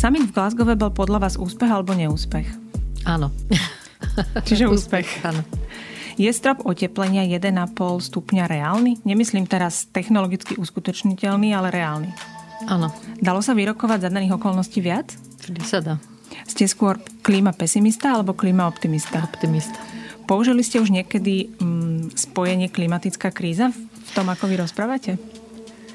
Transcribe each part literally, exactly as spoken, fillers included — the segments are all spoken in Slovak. Summit v Glasgowe bol podľa vás úspech alebo neúspech? Áno. Čiže úspech. Áno. Je strop oteplenia jeden a pol stupňa reálny? Nemyslím teraz technologicky uskutočniteľný, ale reálny. Áno. Dalo sa vyrokovať za daných okolností viac? Vždy sa dá. Ste skôr klíma pesimista alebo klíma optimista? Optimista. Použili ste už niekedy mm, spojenie klimatická kríza v tom, ako vy rozprávate?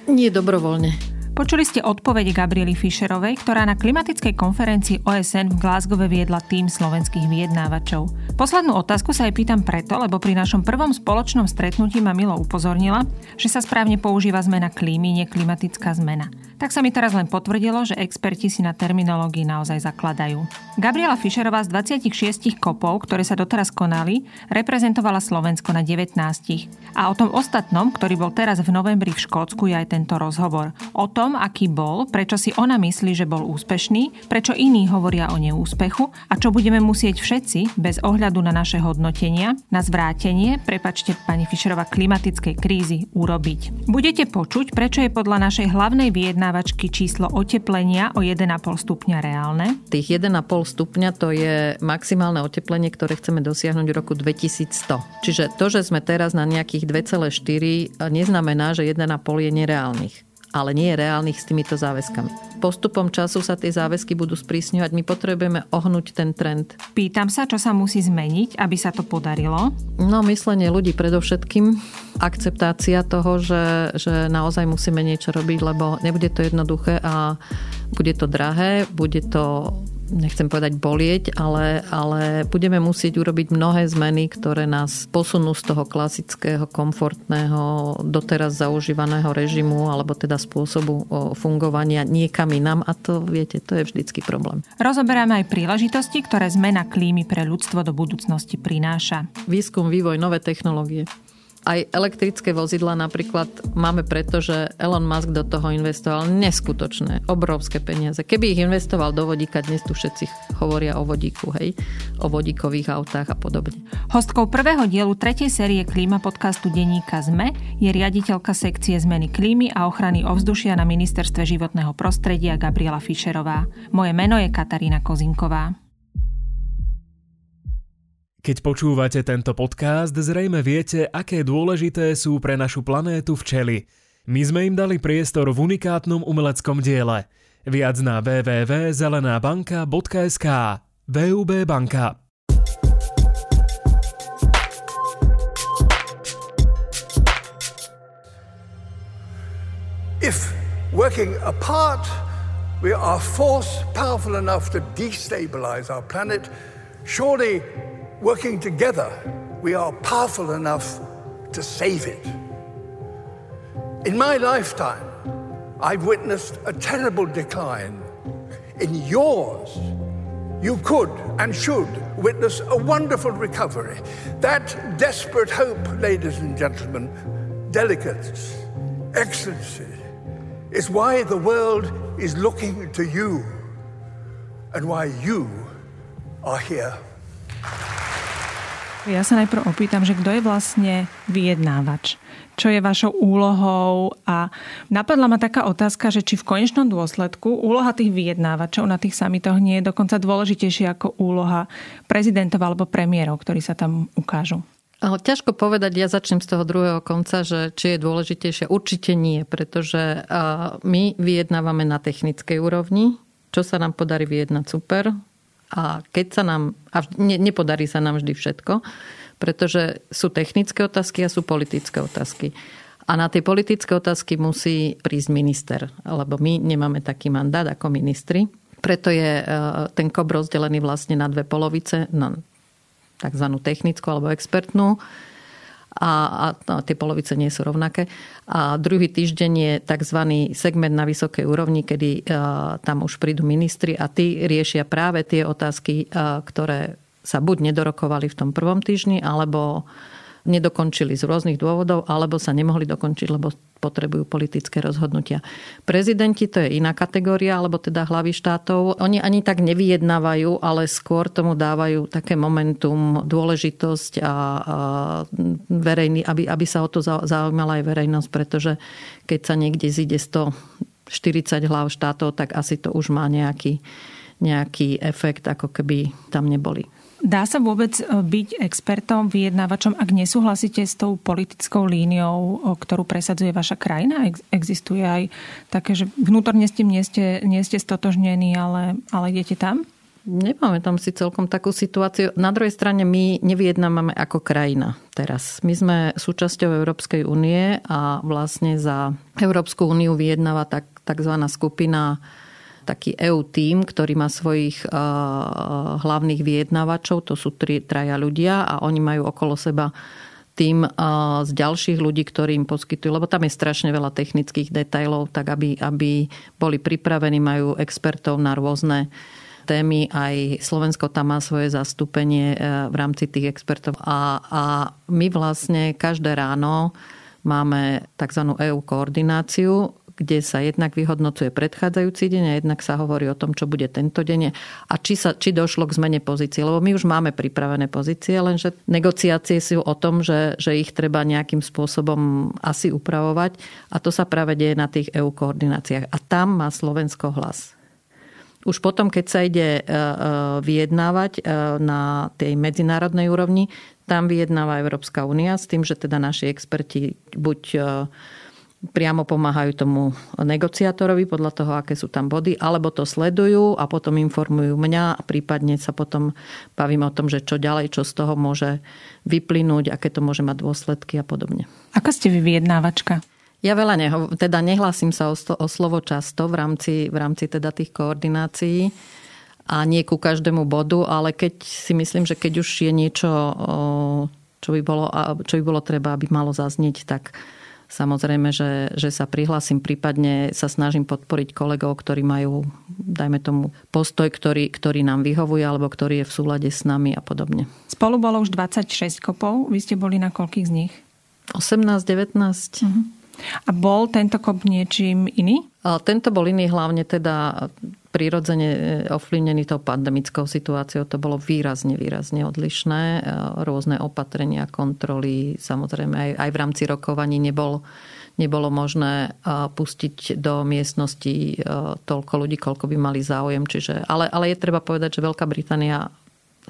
Nie dobrovoľne. Počuli ste odpoveď Gabriely Fischerovej, ktorá na klimatickej konferencii O S N v Glasgowe viedla tým slovenských vyjednávačov. Poslednú otázku sa jej pýtam preto, lebo pri našom prvom spoločnom stretnutí ma milo upozornila, že sa správne používa zmena klímy, nie klimatická zmena. Tak sa mi teraz len potvrdilo, že experti si na terminológii naozaj zakladajú. Gabriela Fischerová z dvadsaťšesť kopov, ktoré sa doteraz konali, reprezentovala Slovensko na devätnástich. A o tom ostatnom, ktorý bol teraz v novembri v Škótsku, je aj tento rozhovor. O tom, aký bol, prečo si ona myslí, že bol úspešný, prečo iní hovoria o neúspechu a čo budeme musieť všetci, bez ohľadu na naše hodnotenia, na zvrátenie, prepačte pani Fischerová, klimatickej krízy urobiť. Budete počuť, prečo je podľa našej hlavnej vyjednávačky číslo oteplenia o jeden a pol stupňa reálne. Tých jeden a pol stupňa to je maximálne oteplenie, ktoré chceme dosiahnuť v roku dvetisícsto. Čiže to, že sme teraz na nejakých dva celé štyri, neznamená, že jeden a pol je nereálnych. Ale nie je reálnych s týmito záväzkami. Postupom času sa tie záväzky budú sprísňovať. My potrebujeme ohnúť ten trend. Pýtam sa, čo sa musí zmeniť, aby sa to podarilo? No, myslenie ľudí predovšetkým. Akceptácia toho, že, že naozaj musíme niečo robiť, lebo nebude to jednoduché a bude to drahé, bude to, nechcem povedať bolieť, ale, ale budeme musieť urobiť mnohé zmeny, ktoré nás posunú z toho klasického, komfortného, doteraz zaužívaného režimu, alebo teda spôsobu fungovania niekam inám. A to, viete, to je vždycky problém. Rozoberáme aj príležitosti, ktoré zmena klímy pre ľudstvo do budúcnosti prináša. Výskum, vývoj, nové technológie. Aj elektrické vozidla napríklad máme preto, že Elon Musk do toho investoval neskutočné, obrovské peniaze. Keby ich investoval do vodíka, dnes tu všetci hovoria o vodíku, hej, o vodíkových autách a podobne. Hostkou prvého dielu tretej série Klímapodcastu denníka es em e je riaditeľka sekcie zmeny klímy a ochrany ovzdušia na Ministerstve životného prostredia Gabriela Fischerová. Moje meno je Katarína Kozinková. Keď počúvate tento podcast, zrejme viete, aké dôležité sú pre našu planétu včely. My sme im dali priestor v unikátnom umeleckom diele. Viac na w w w bodka zelená banka bodka es ká. vé ú bé Banka. If working apart, we are force powerful enough to destabilize our planet, surely working together, we are powerful enough to save it. In my lifetime, I've witnessed a terrible decline. In yours, you could and should witness a wonderful recovery. That desperate hope, ladies and gentlemen, delegates, excellencies, is why the world is looking to you and why you are here. Ja sa najprv opýtam, že kto je vlastne vyjednávač? Čo je vašou úlohou? A napadla ma taká otázka, že či v konečnom dôsledku úloha tých vyjednávačov na tých samitoch nie je dokonca dôležitejšia ako úloha prezidentov alebo premiérov, ktorí sa tam ukážu. Ale ťažko povedať, ja začnem z toho druhého konca, že či je dôležitejšia. Určite nie, pretože my vyjednávame na technickej úrovni. Čo sa nám podarí vyjednať, super. A keď sa nám, a ne, nepodarí sa nám vždy všetko, pretože sú technické otázky a sú politické otázky. A na tie politické otázky musí prísť minister, lebo my nemáme taký mandát ako ministri. Preto je ten kop rozdelený vlastne na dve polovice, na takzvanú technickú alebo expertnú. A, a no, tie polovice nie sú rovnaké. A druhý týždeň je tzv. Segment na vysokej úrovni, kedy uh, tam už prídu ministri a tí riešia práve tie otázky, uh, ktoré sa buď nedorokovali v tom prvom týždni, alebo nedokončili z rôznych dôvodov, alebo sa nemohli dokončiť, lebo potrebujú politické rozhodnutia. Prezidenti, to je iná kategória, alebo teda hlavy štátov. Oni ani tak nevyjednávajú, ale skôr tomu dávajú také momentum, dôležitosť a, a verejný, aby, aby sa o to zaujímala aj verejnosť, pretože keď sa niekde zíde sto štyridsať hlav štátov, tak asi to už má nejaký, nejaký efekt, ako keby tam neboli. Dá sa vôbec byť expertom, vyjednávačom, ak nesúhlasíte s tou politickou líniou, ktorú presadzuje vaša krajina? Existuje aj také, že vnútorne s tým nie ste, nie ste stotožnení, ale, ale idete tam? Nepamätám si celkom takú situáciu. Na druhej strane my nevyjednávame ako krajina teraz. My sme súčasťou Európskej únie a vlastne za Európsku úniu vyjednáva tak, takzvaná skupina, taký é ú tím, ktorý má svojich uh, hlavných vyjednávačov, to sú tri, traja ľudia a oni majú okolo seba tím uh, z ďalších ľudí, ktorí im poskytujú, lebo tam je strašne veľa technických detailov, tak aby, aby boli pripravení, majú expertov na rôzne témy, aj Slovensko tam má svoje zastúpenie uh, v rámci tých expertov a, a my vlastne každé ráno máme takzvanú é ú koordináciu, kde sa jednak vyhodnocuje predchádzajúci deň a jednak sa hovorí o tom, čo bude tento deň a či, sa, či došlo k zmene pozícií. Lebo my už máme pripravené pozície, lenže negociácie sú o tom, že, že ich treba nejakým spôsobom asi upravovať a to sa práve deje na tých é ú koordináciách. A tam má Slovensko hlas. Už potom, keď sa ide vyjednávať na tej medzinárodnej úrovni, tam vyjednáva Európska únia s tým, že teda naši experti buď priamo pomáhajú tomu negociátorovi podľa toho, aké sú tam body, alebo to sledujú a potom informujú mňa a prípadne sa potom bavím o tom, že čo ďalej, čo z toho môže vyplynúť, aké to môže mať dôsledky a podobne. Ako ste vy vyjednávačka? Ja veľa neho, teda nehlásim sa o, sto, o slovo často v rámci, v rámci teda tých koordinácií a nie ku každému bodu, ale keď si myslím, že keď už je niečo, čo by bolo, čo by bolo treba, aby malo zaznieť, tak samozrejme, že, že sa prihlásim, prípadne sa snažím podporiť kolegov, ktorí majú, dajme tomu, postoj, ktorý, ktorý nám vyhovuje, alebo ktorý je v súlade s nami a podobne. Spolu bolo už dvadsaťšesť kopov. Vy ste boli na koľkých z nich? osemnásť, devätnásť. Uh-huh. A bol tento kop niečím iný? A tento bol iný, hlavne teda prirodzene ovplyvnený tou pandemickou situáciou. To bolo výrazne, výrazne odlišné. Rôzne opatrenia, kontroly, samozrejme aj, aj v rámci rokovaní nebol, nebolo možné pustiť do miestnosti toľko ľudí, koľko by mali záujem. Čiže, ale, ale je treba povedať, že Veľká Británia,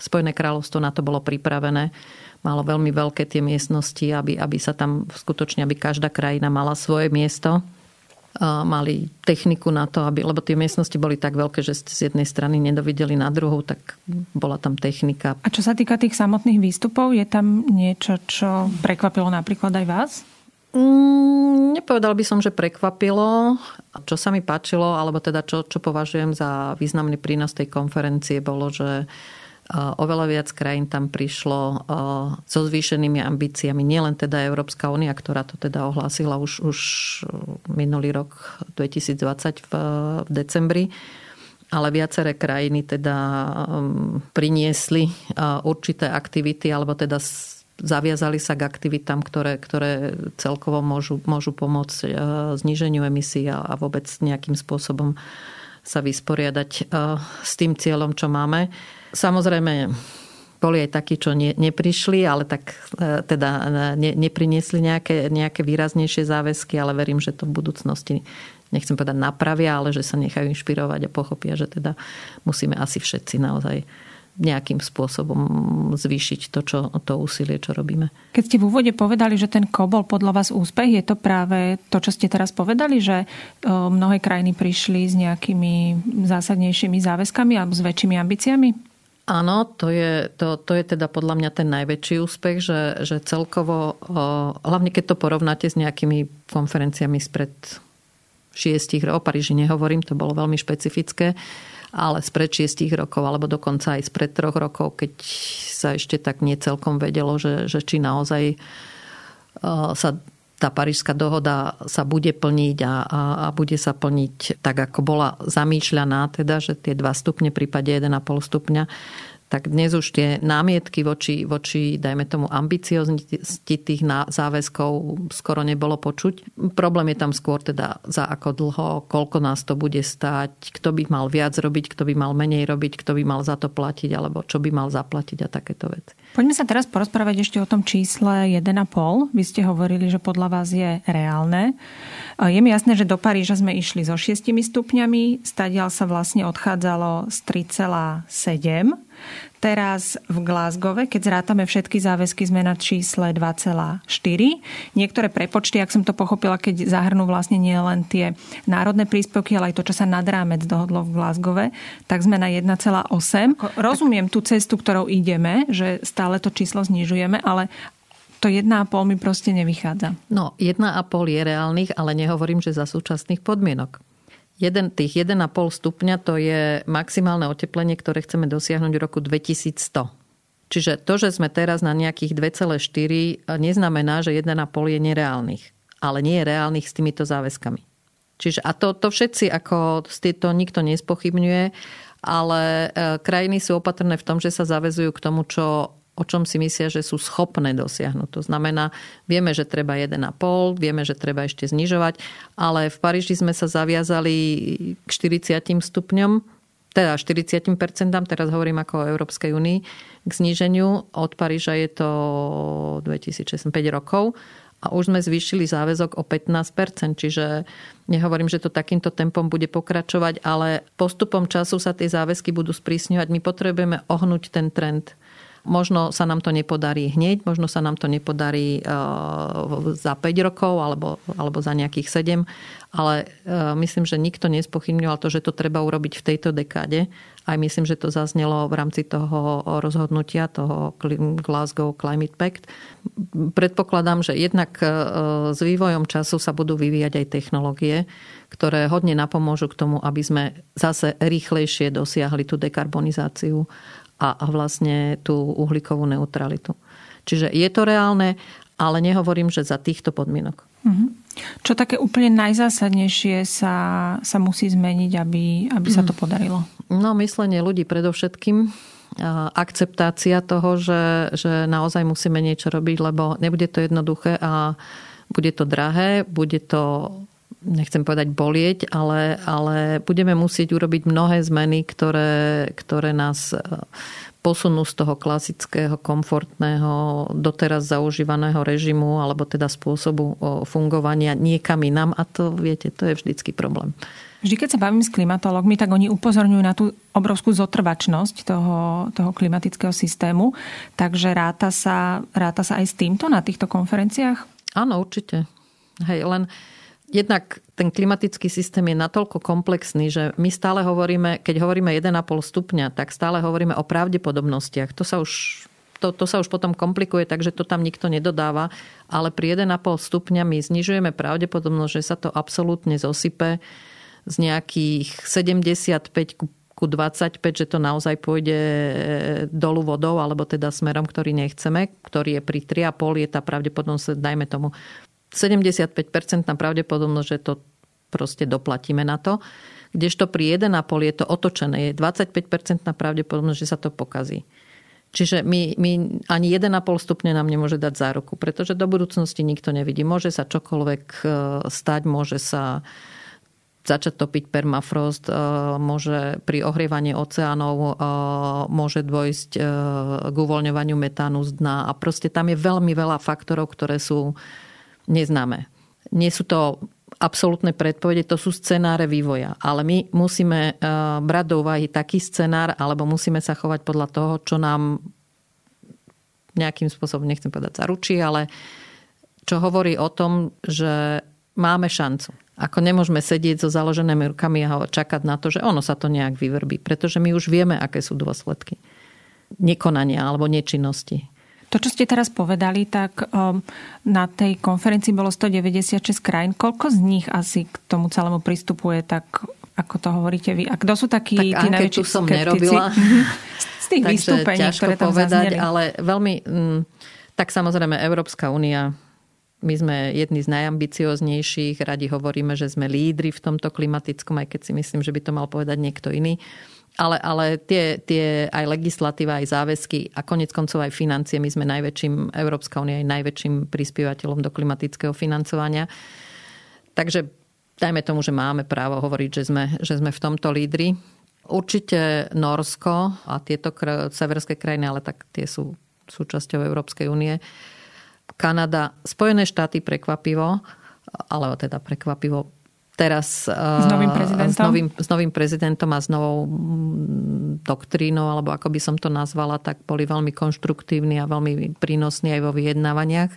Spojené kráľovstvo na to bolo pripravené. Malo veľmi veľké tie miestnosti, aby, aby sa tam skutočne, aby každá krajina mala svoje miesto. Mali techniku na to, aby, lebo tie miestnosti boli tak veľké, že ste z jednej strany nedovideli na druhú, tak bola tam technika. A čo sa týka tých samotných výstupov, je tam niečo, čo prekvapilo napríklad aj vás? Mm, nepovedal by som, že prekvapilo. Čo sa mi páčilo, alebo teda čo, čo považujem za významný prínos tej konferencie, bolo, že oveľa viac krajín tam prišlo so zvýšenými ambíciami. Nielen teda Európska únia, ktorá to teda ohlásila už, už minulý rok dvetisícdvadsať v, v decembri, ale viaceré krajiny teda priniesli určité aktivity alebo teda zaviazali sa k aktivitám, ktoré, ktoré celkovo môžu, môžu pomôcť zníženiu emisí a, a vôbec nejakým spôsobom sa vysporiadať s tým cieľom, čo máme. Samozrejme, boli aj takí, čo ne, neprišli, ale tak teda ne, nepriniesli nejaké, nejaké výraznejšie záväzky, ale verím, že to v budúcnosti, nechcem povedať napravia, ale že sa nechajú inšpirovať a pochopia, že teda musíme asi všetci naozaj nejakým spôsobom zvýšiť to, čo, to úsilie, čo robíme. Keď ste v úvode povedali, že ten kop bol podľa vás úspech, je to práve to, čo ste teraz povedali, že mnohé krajiny prišli s nejakými zásadnejšími záväzkami alebo s väčšími ambíciami? Áno, to je, to, to je teda podľa mňa ten najväčší úspech, že, že celkovo, hlavne keď to porovnáte s nejakými konferenciami spred šiestich rokov, o Paríži nehovorím, to bolo veľmi špecifické, ale spred šiestich rokov, alebo dokonca aj spred troch rokov, keď sa ešte tak nie celkom vedelo, že, že či naozaj sa tá Parížska dohoda sa bude plniť a, a, a bude sa plniť tak, ako bola zamýšľaná, teda, že tie dva stupne, prípade jeden a pol stupňa, tak dnes už tie námietky voči, voči dajme tomu, ambicioznosti tých záväzkov skoro nebolo počuť. Problém je tam skôr teda za ako dlho, koľko nás to bude stáť, kto by mal viac robiť, kto by mal menej robiť, kto by mal za to platiť, alebo čo by mal zaplatiť a takéto veci. Poďme sa teraz porozprávať ešte o tom čísle jeden a pol. Vy ste hovorili, že podľa vás je reálne. Je mi jasné, že do Paríža sme išli so šiestimi stupňami, stadiaľ sa vlastne odchádzalo z tri celé sedem. Teraz v Glasgowe, keď zrátame všetky záväzky, sme na čísle dva celé štyri. Niektoré prepočty, ak som to pochopila, keď zahrnú vlastne nie len tie národné príspevky, ale aj to, čo sa nad rámec dohodlo v Glasgowe, tak sme na jeden celé osem. Rozumiem tú cestu, ktorou ideme, že stále to číslo znižujeme, ale to jedna a pol mi proste nevychádza. No, jeden a pol je reálnych, ale nehovorím, že za súčasných podmienok. Jeden, tých jeden a pol stupňa to je maximálne oteplenie, ktoré chceme dosiahnuť v roku dvetisícsto. Čiže to, že sme teraz na nejakých dva celé štyri, neznamená, že jeden a pol je nereálnych. Ale nie je reálnych s týmito záväzkami. Čiže a to, to všetci, ako to nikto nespochybňuje, ale krajiny sú opatrné v tom, že sa zaväzujú k tomu, čo o čom si myslia, že sú schopné dosiahnuť. To znamená, vieme, že treba jeden a pol, vieme, že treba ešte znižovať, ale v Paríži sme sa zaviazali k štyridsiatim stupňom, teda štyridsiatim percentám, teraz hovorím ako o Európskej únii, k zníženiu. Od Paríža je to dvetisícšesť, päť rokov a už sme zvýšili záväzok o pätnásť percent, čiže nehovorím, že to takýmto tempom bude pokračovať, ale postupom času sa tie záväzky budú sprísňovať. My potrebujeme ohnúť ten trend. Možno sa nám to nepodarí hneď, možno sa nám to nepodarí za päť rokov alebo, alebo za nejakých sedem, ale myslím, že nikto nespochybňoval to, že to treba urobiť v tejto dekáde. Aj myslím, že to zaznelo v rámci toho rozhodnutia, toho Glasgow Climate Pact. Predpokladám, že jednak s vývojom času sa budú vyvíjať aj technológie, ktoré hodne napomôžu k tomu, aby sme zase rýchlejšie dosiahli tú dekarbonizáciu a vlastne tú uhlíkovú neutralitu. Čiže je to reálne, ale nehovorím, že za týchto podmienok. Uh-huh. Čo také úplne najzásadnejšie sa, sa musí zmeniť, aby, aby sa to podarilo? No, myslenie ľudí predovšetkým. Akceptácia toho, že, že naozaj musíme niečo robiť, lebo nebude to jednoduché a bude to drahé, bude to, nechcem povedať bolieť, ale, ale budeme musieť urobiť mnohé zmeny, ktoré, ktoré nás posunú z toho klasického, komfortného, doteraz zaužívaného režimu alebo teda spôsobu fungovania niekam inám. A to, viete, to je vždycky problém. Vždy, keď sa bavím s klimatológmi, tak oni upozorňujú na tú obrovskú zotrvačnosť toho, toho klimatického systému. Takže ráta sa, ráta sa aj s týmto na týchto konferenciách? Áno, určite. Hej, len jednak ten klimatický systém je natoľko komplexný, že my stále hovoríme, keď hovoríme jeden a pol stupňa, tak stále hovoríme o pravdepodobnostiach. To sa už, to, to sa už potom komplikuje, takže to tam nikto nedodáva. Ale pri jeden a pol stupňa my znižujeme pravdepodobnosť, že sa to absolútne zosype z nejakých sedemdesiatpäť ku dvadsaťpäť, že to naozaj pôjde dolu vodou, alebo teda smerom, ktorý nechceme, ktorý je pri tri celé päť, je tá pravdepodobnosť, dajme tomu, sedemdesiatpäť percent na pravdepodobnosť, že to proste doplatíme na to. Kdežto pri jeden a pol je to otočené. Je dvadsaťpäť percent na pravdepodobnosť, že sa to pokazí. Čiže my, my ani jeden a pol stupne nám nemôže dať záruku, pretože do budúcnosti nikto nevidí. Môže sa čokoľvek stať, môže sa začať topiť permafrost, môže pri ohrievaní oceánov môže dôjsť k uvoľňovaniu metánu z dna. A proste tam je veľmi veľa faktorov, ktoré sú neznáme. Nie sú to absolútne predpovede, to sú scenáre vývoja. Ale my musíme brať do úvahy taký scenár, alebo musíme sa chovať podľa toho, čo nám nejakým spôsobom, nechcem povedať zaručí, ale čo hovorí o tom, že máme šancu. Ako nemôžeme sedieť so založenými rukami a čakať na to, že ono sa to nejak vyvrbí. Pretože my už vieme, aké sú dôsledky nekonania alebo nečinnosti. To, čo ste teraz povedali, tak na tej konferencii bolo stodeväťdesiatšesť krajín. Koľko z nich asi k tomu celému pristupuje, tak ako to hovoríte vy? A kto sú takí tí najväčší skeptici? Tak anketu som nerobila. Z tých vystúpení, ktoré tam povedať, zazneli. Ale veľmi, tak samozrejme Európska únia, my sme jedni z najambicioznejších, radi hovoríme, že sme lídri v tomto klimatickom, aj keď si myslím, že by to mal povedať niekto iný. Ale, ale tie, tie aj legislatíva, aj záväzky a koniec koncov aj financie. My sme najväčším, Európska únia je najväčším prispievateľom do klimatického financovania. Takže dajme tomu, že máme právo hovoriť, že sme, že sme v tomto lídri. Určite Norsko a tieto kr- severské krajiny, ale tak tie sú súčasťou Európskej únie. Kanada, Spojené štáty prekvapivo, alebo teda prekvapivo teraz s novým, s, novým, s novým prezidentom a s novou doktrínou, alebo ako by som to nazvala, tak boli veľmi konštruktívni a veľmi prínosní aj vo vyjednávaniach.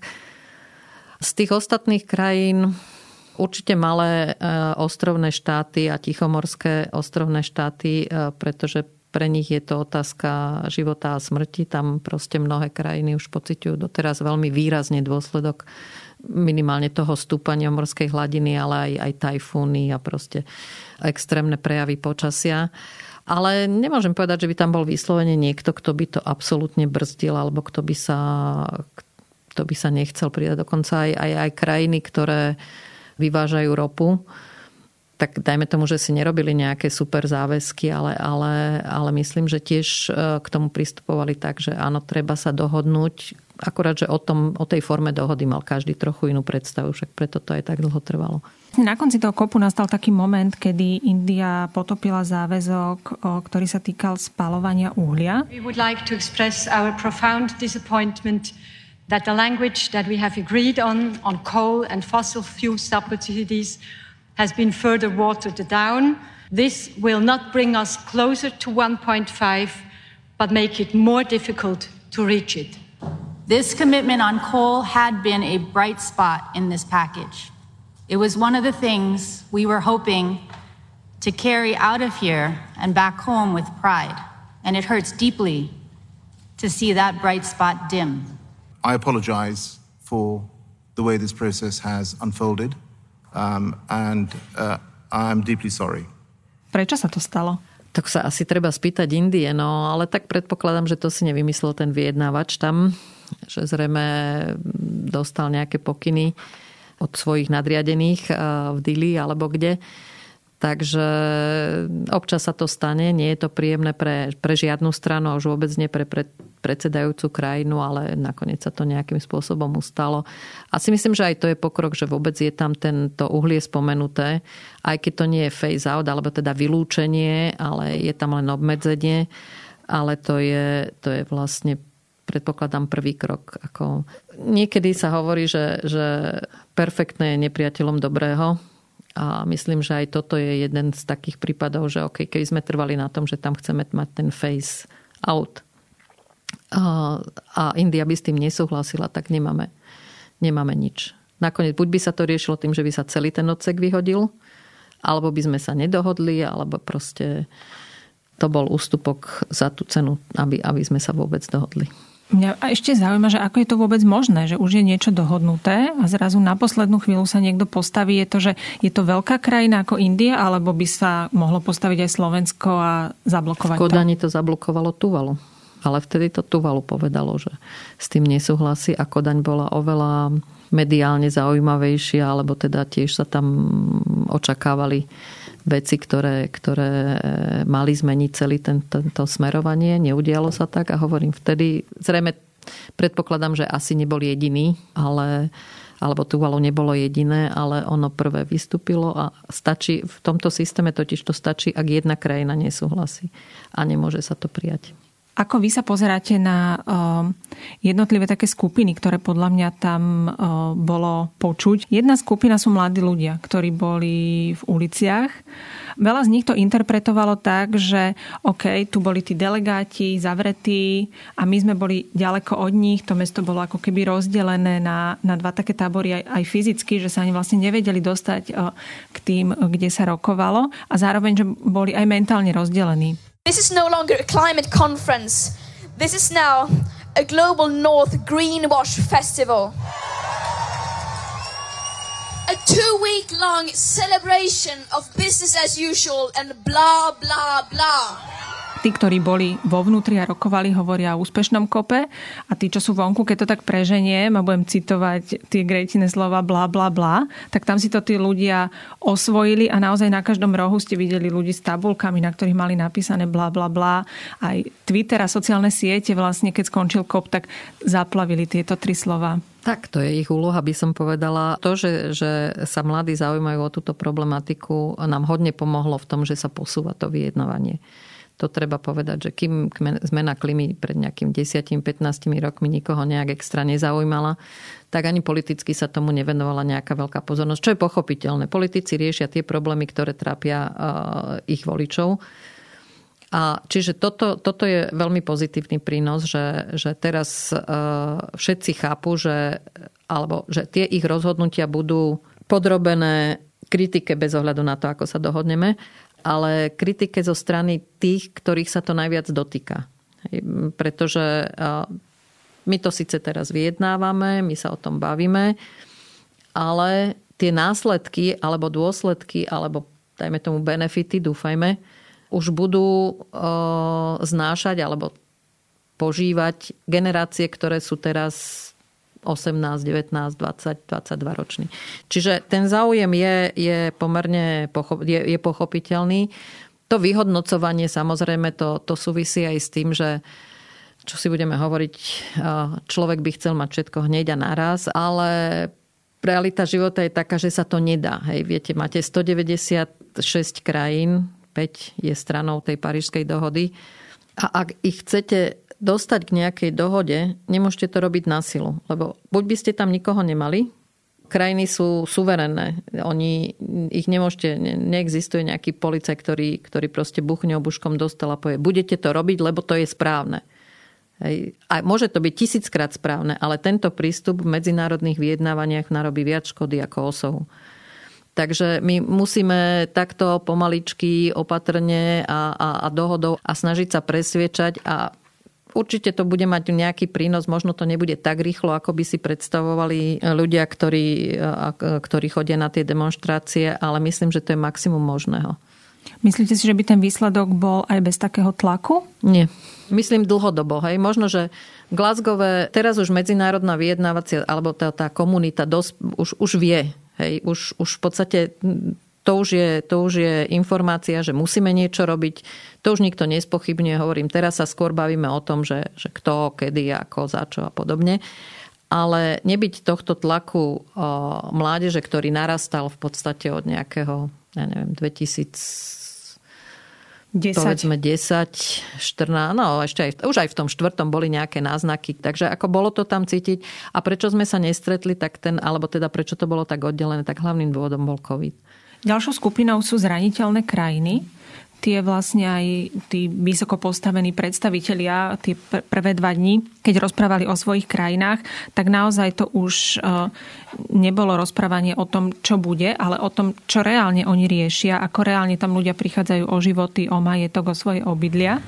Z tých ostatných krajín určite malé ostrovné štáty a tichomorské ostrovné štáty, pretože pre nich je to otázka života a smrti. Tam proste mnohé krajiny už pociťujú doteraz veľmi výrazne dôsledok minimálne toho stúpania morskej hladiny, ale aj, aj tajfúny a proste extrémne prejavy počasia. Ale nemôžem povedať, že by tam bol vyslovene niekto, kto by to absolútne brzdil, alebo kto by sa, kto by sa nechcel pridať. Dokonca aj, aj, aj krajiny, ktoré vyvážajú ropu, tak dajme tomu, že si nerobili nejaké super záväzky, ale, ale, ale myslím, že tiež k tomu pristupovali tak, že áno, treba sa dohodnúť. Akurát, že o, tom, o tej forme dohody mal každý trochu inú predstavu, však preto to aj tak dlho trvalo. Na konci toho kopu nastal taký moment, kedy India potopila záväzok, ktorý sa týkal spaľovania uhlia. We would like to express our profound disappointment that the language that we have agreed on, on coal and fossil fuel subsidies has been further watered down. This will not bring us closer to one point five, but make it more difficult to reach it. This commitment on coal had been a bright spot in this package. It was one of the things we were hoping to carry out of here and back home with pride. And it hurts deeply to see that bright spot dim. I apologize for the way this process has unfolded. Um, and uh, I'm deeply sorry. Prečo sa to stalo? Tak sa asi treba spýtať Indie, no ale tak predpokladám, že to si nevymyslel ten vyjednávač tam, že zrejme dostal nejaké pokyny od svojich nadriadených v Dili alebo kde. Takže občas sa to stane, nie je to príjemné pre, pre žiadnu stranu a už vôbec nie pre, pre predsedajúcu krajinu, ale nakoniec sa to nejakým spôsobom ustalo. A si myslím, že aj to je pokrok, že vôbec je tam tento uhlie spomenuté, aj keď to nie je phase out, alebo teda vylúčenie, ale je tam len obmedzenie, ale to je, to je vlastne predpokladám prvý krok. Ako niekedy sa hovorí, že, že perfektné je nepriateľom dobrého. A myslím, že aj toto je jeden z takých prípadov, že okay, keby sme trvali na tom, že tam chceme mať ten phase out a, a India by s tým nesúhlasila, tak nemáme, nemáme nič. Nakoniec buď by sa to riešilo tým, že by sa celý ten odsek vyhodil, alebo by sme sa nedohodli, alebo proste to bol ústupok za tú cenu, aby, aby sme sa vôbec dohodli. Mňa a ešte zaujíma, že ako je to vôbec možné, že už je niečo dohodnuté a zrazu na poslednú chvíľu sa niekto postaví. Je to, že je to veľká krajina ako India, alebo by sa mohlo postaviť aj Slovensko a zablokovať to? V Kodani to zablokovalo Tuvalu. Ale vtedy to Tuvalu povedalo, že s tým nesúhlasí a Kodaň bola oveľa mediálne zaujímavejšia, alebo teda tiež sa tam očakávali veci, ktoré, ktoré mali zmeniť celý ten, tento smerovanie. Neudialo sa tak a hovorím vtedy, zrejme predpokladám, že asi nebol jediný, ale, alebo Tuvalu nebolo jediné, ale ono prvé vystúpilo a stačí, v tomto systéme totiž to stačí, ak jedna krajina nesúhlasí a nemôže sa to prijať. Ako vy sa pozeráte na jednotlivé také skupiny, ktoré podľa mňa tam bolo počuť? Jedna skupina sú mladí ľudia, ktorí boli v uliciach. Veľa z nich to interpretovalo tak, že OK, tu boli tí delegáti zavretí a my sme boli ďaleko od nich. To mesto bolo ako keby rozdelené na, na dva také tábory aj, aj fyzicky, že sa ani vlastne nevedeli dostať k tým, kde sa rokovalo. A zároveň, že boli aj mentálne rozdelení. This is no longer a climate conference. This is now a global North greenwash festival. A two-week-long celebration of business as usual and blah, blah, blah. tí, ktorí boli vo vnútri a rokovali, hovoria o úspešnom kope a tí, čo sú vonku, keď to tak preženiem a budem citovať tie grejtine slova blá, blá, blá, tak tam si to tí ľudia osvojili a naozaj na každom rohu ste videli ľudí s tabuľkami, na ktorých mali napísané blá, blá, blá. Aj Twitter a sociálne siete vlastne, keď skončil kop, tak zaplavili tieto tri slova. Tak, to je ich úloha, by som povedala. To, že, že sa mladí zaujímajú o túto problematiku, nám hodne pomohlo v tom, že sa posúva to vyjednávanie. To treba povedať, že kým zmena klímy pred nejakým desať až pätnásť rokmi nikoho nejak extra nezaujímala, tak ani politicky sa tomu nevenovala nejaká veľká pozornosť, čo je pochopiteľné. Politici riešia tie problémy, ktoré trápia uh, ich voličov. A čiže toto, toto je veľmi pozitívny prínos, že, že teraz všetci chápu, že, alebo, že tie ich rozhodnutia budú podrobené kritike bez ohľadu na to, ako sa dohodneme, ale kritike zo strany tých, ktorých sa to najviac dotýka. Pretože my to síce teraz vyjednávame, my sa o tom bavíme, ale tie následky, alebo dôsledky, alebo dajme tomu benefity, dúfajme, už budú e, znášať alebo požívať generácie, ktoré sú teraz osemnásť, devätnásť, dvadsať, dvadsaťdva roční. Čiže ten záujem je, je pomerne pochop, je, je pochopiteľný. To vyhodnocovanie samozrejme to, to súvisí aj s tým, že čo si budeme hovoriť, človek by chcel mať všetko hneď a naraz, ale realita života je taká, že sa to nedá. Hej, viete, máte stodeväťdesiatšesť krajín, päť je stranou tej Parížskej dohody. A ak ich chcete dostať k nejakej dohode, nemôžete to robiť na silu. Lebo buď by ste tam nikoho nemali, krajiny sú suverénne. Oni, ich nemôžete, neexistuje nejaký policaj, ktorý, ktorý proste buchne obuškom dostal a povie, budete to robiť, lebo to je správne. Hej. A môže to byť tisíckrát správne, ale tento prístup v medzinárodných vyjednávaniach narobí viac škody ako osohu. Takže my musíme takto pomaličky, opatrne a, a, a dohodou a snažiť sa presviečať a určite to bude mať nejaký prínos. Možno to nebude tak rýchlo, ako by si predstavovali ľudia, ktorí, ktorí chodia na tie demonštrácie, ale myslím, že to je maximum možného. Myslíte si, že by ten výsledok bol aj bez takého tlaku? Nie. Myslím dlhodobo. Hej. Možno, že v Glasgowe teraz už medzinárodná vyjednávacia alebo tá, tá komunita dosť, už, už vie. Hej, už, už v podstate to už, je, to už je informácia, že musíme niečo robiť. To už nikto nespochybňuje. Hovorím, teraz sa skôr bavíme o tom, že, že kto, kedy, ako, za čo a podobne. Ale nebyť tohto tlaku mládeže, ktorý narastal v podstate od nejakého, ja neviem, dvetisíc... desať. Povedzme desať, štrnásť, no ešte aj, už aj v tom štvrtom boli nejaké náznaky, takže ako bolo to tam cítiť a prečo sme sa nestretli, tak ten, alebo teda prečo to bolo tak oddelené, tak hlavným dôvodom bol COVID. Ďalšou skupinou sú zraniteľné krajiny. Tie vlastne aj tí vysoko postavení predstavitelia tie pr- prvé dva dni, keď rozprávali o svojich krajinách, tak naozaj to už e, nebolo rozprávanie o tom, čo bude, ale o tom, čo reálne oni riešia, ako reálne tam ľudia prichádzajú o životy, o majetok, o svoje obydlia.